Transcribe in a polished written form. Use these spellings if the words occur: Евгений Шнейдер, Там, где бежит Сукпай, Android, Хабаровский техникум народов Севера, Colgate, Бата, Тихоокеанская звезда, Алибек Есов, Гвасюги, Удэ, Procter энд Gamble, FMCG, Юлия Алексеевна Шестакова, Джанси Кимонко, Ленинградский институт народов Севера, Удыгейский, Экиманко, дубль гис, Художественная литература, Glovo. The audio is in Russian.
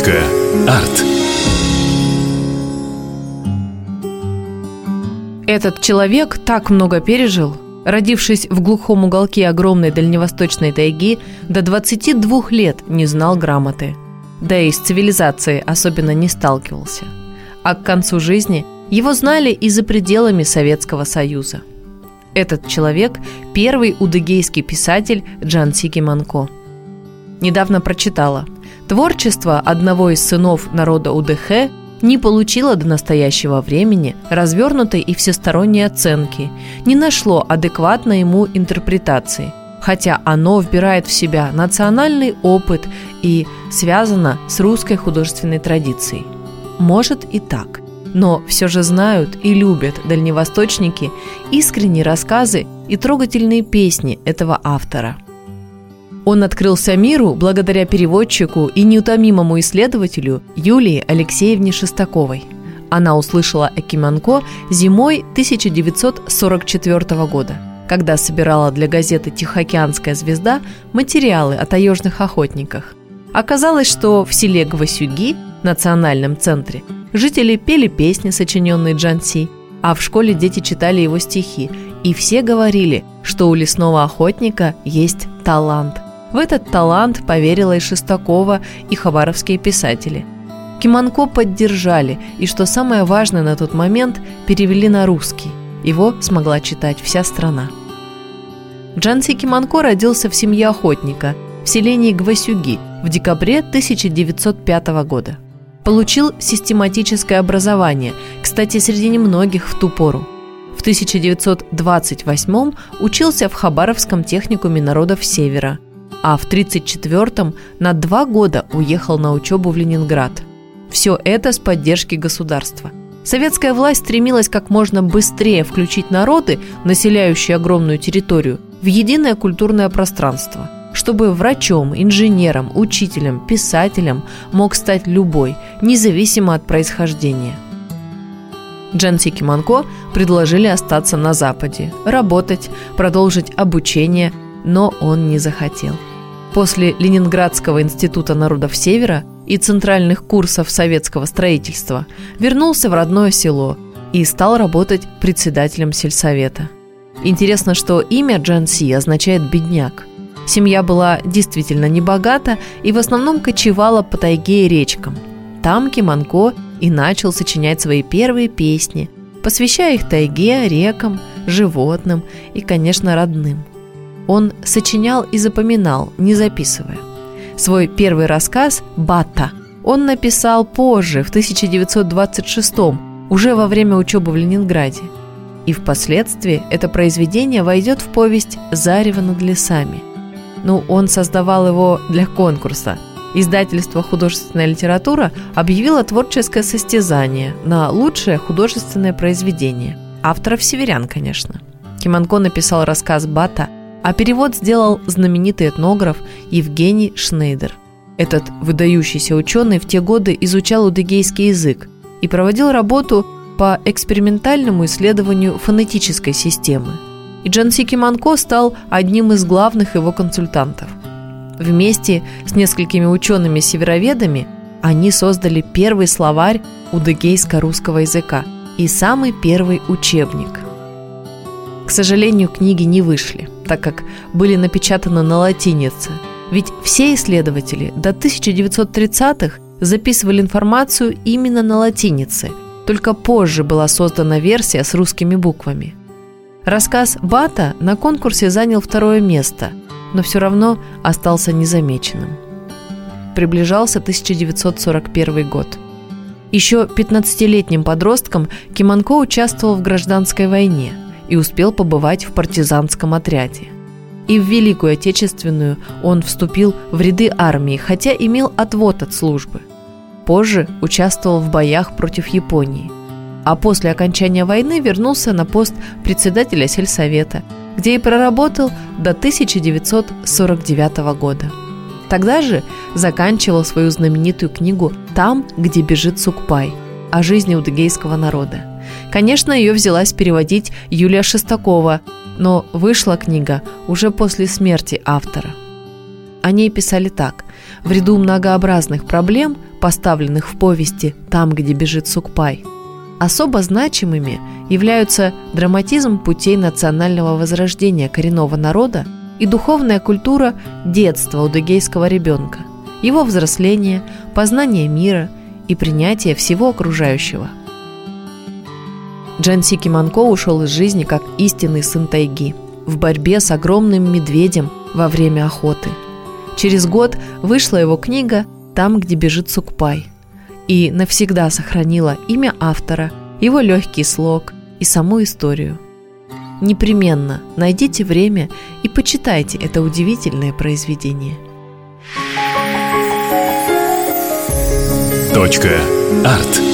Art. Этот человек так много пережил. Родившись в глухом уголке огромной дальневосточной тайги, до 22 лет не знал грамоты. Да и с цивилизацией особенно не сталкивался. А к концу жизни его знали и за пределами Советского Союза. Этот человек – первый удыгейский писатель Джанси Кимонко. Недавно прочитала. Творчество одного из сынов народа Удэ не получило до настоящего времени развернутой и всесторонней оценки, не нашло адекватной ему интерпретации, хотя оно вбирает в себя национальный опыт и связано с русской художественной традицией. Может и так, но все же знают и любят дальневосточники искренние рассказы и трогательные песни этого автора. Он открылся миру благодаря переводчику и неутомимому исследователю Юлии Алексеевне Шестаковой. Она услышала Экиманко зимой 1944 года, когда собирала для газеты «Тихоокеанская звезда» материалы о таежных охотниках. Оказалось, что в селе Гвасюги, национальном центре, жители пели песни, сочиненные Джанси, а в школе дети читали его стихи, и все говорили, что у лесного охотника есть талант. В этот талант поверила и Шестакова, и хабаровские писатели. Кимонко поддержали, и, что самое важное на тот момент, перевели на русский. Его смогла читать вся страна. Джанси Кимонко родился в семье охотника в селении Гвасюги в декабре 1905 года. Получил систематическое образование, кстати, среди немногих в ту пору. В 1928-м учился в Хабаровском техникуме народов Севера, а в 1934-м на 2 года уехал на учебу в Ленинград. Все это с поддержки государства. Советская власть стремилась как можно быстрее включить народы, населяющие огромную территорию, в единое культурное пространство, чтобы врачом, инженером, учителем, писателем мог стать любой, независимо от происхождения. Джанси Кимонко предложили остаться на Западе, работать, продолжить обучение, но он не захотел. После Ленинградского института народов Севера и центральных курсов советского строительства вернулся в родное село и стал работать председателем сельсовета. Интересно, что имя Джанси означает «бедняк». Семья была действительно небогата и в основном кочевала по тайге и речкам. Там Кимонко и начал сочинять свои первые песни, посвящая их тайге, рекам, животным и, конечно, родным. Он сочинял и запоминал, не записывая. Свой первый рассказ «Бата» он написал позже, в 1926-м, уже во время учебы в Ленинграде. И впоследствии это произведение войдет в повесть «Зарево над лесами». Ну, он создавал его для конкурса. Издательство «Художественная литература» объявило творческое состязание на лучшее художественное произведение. Авторов северян, конечно. Кимонко написал рассказ «Бата», а перевод сделал знаменитый этнограф Евгений Шнейдер. Этот выдающийся ученый в те годы изучал удыгейский язык и проводил работу по экспериментальному исследованию фонетической системы. И Джанси Кимонко стал одним из главных его консультантов. Вместе с несколькими учеными-североведами они создали первый словарь удыгейско-русского языка и самый первый учебник. К сожалению, книги не вышли, так как были напечатаны на латинице, ведь все исследователи до 1930-х записывали информацию именно на латинице, только позже была создана версия с русскими буквами. Рассказ «Бата» на конкурсе занял 2-е место, но все равно остался незамеченным. Приближался 1941 год. Еще 15-летним подростком Кимонко участвовал в гражданской войне и успел побывать в партизанском отряде. И в Великую Отечественную он вступил в ряды армии, хотя имел отвод от службы. Позже участвовал в боях против Японии. А после окончания войны вернулся на пост председателя сельсовета, где и проработал до 1949 года. Тогда же заканчивал свою знаменитую книгу «Там, где бежит Сукпай» о жизни удыгейского народа. Конечно, ее взялась переводить Юлия Шестакова, но вышла книга уже после смерти автора. О ней писали так. В ряду многообразных проблем, поставленных в повести «Там, где бежит Сукпай», особо значимыми являются драматизм путей национального возрождения коренного народа и духовная культура детства удыгейского ребенка, его взросление, познание мира и принятие всего окружающего. Джанси Кимонко ушел из жизни как истинный сын тайги в борьбе с огромным медведем во время охоты. Через год вышла его книга «Там, где бежит Сукпай», и навсегда сохранила имя автора, его легкий слог и саму историю. Непременно найдите время и почитайте это удивительное произведение. Точка. Арт.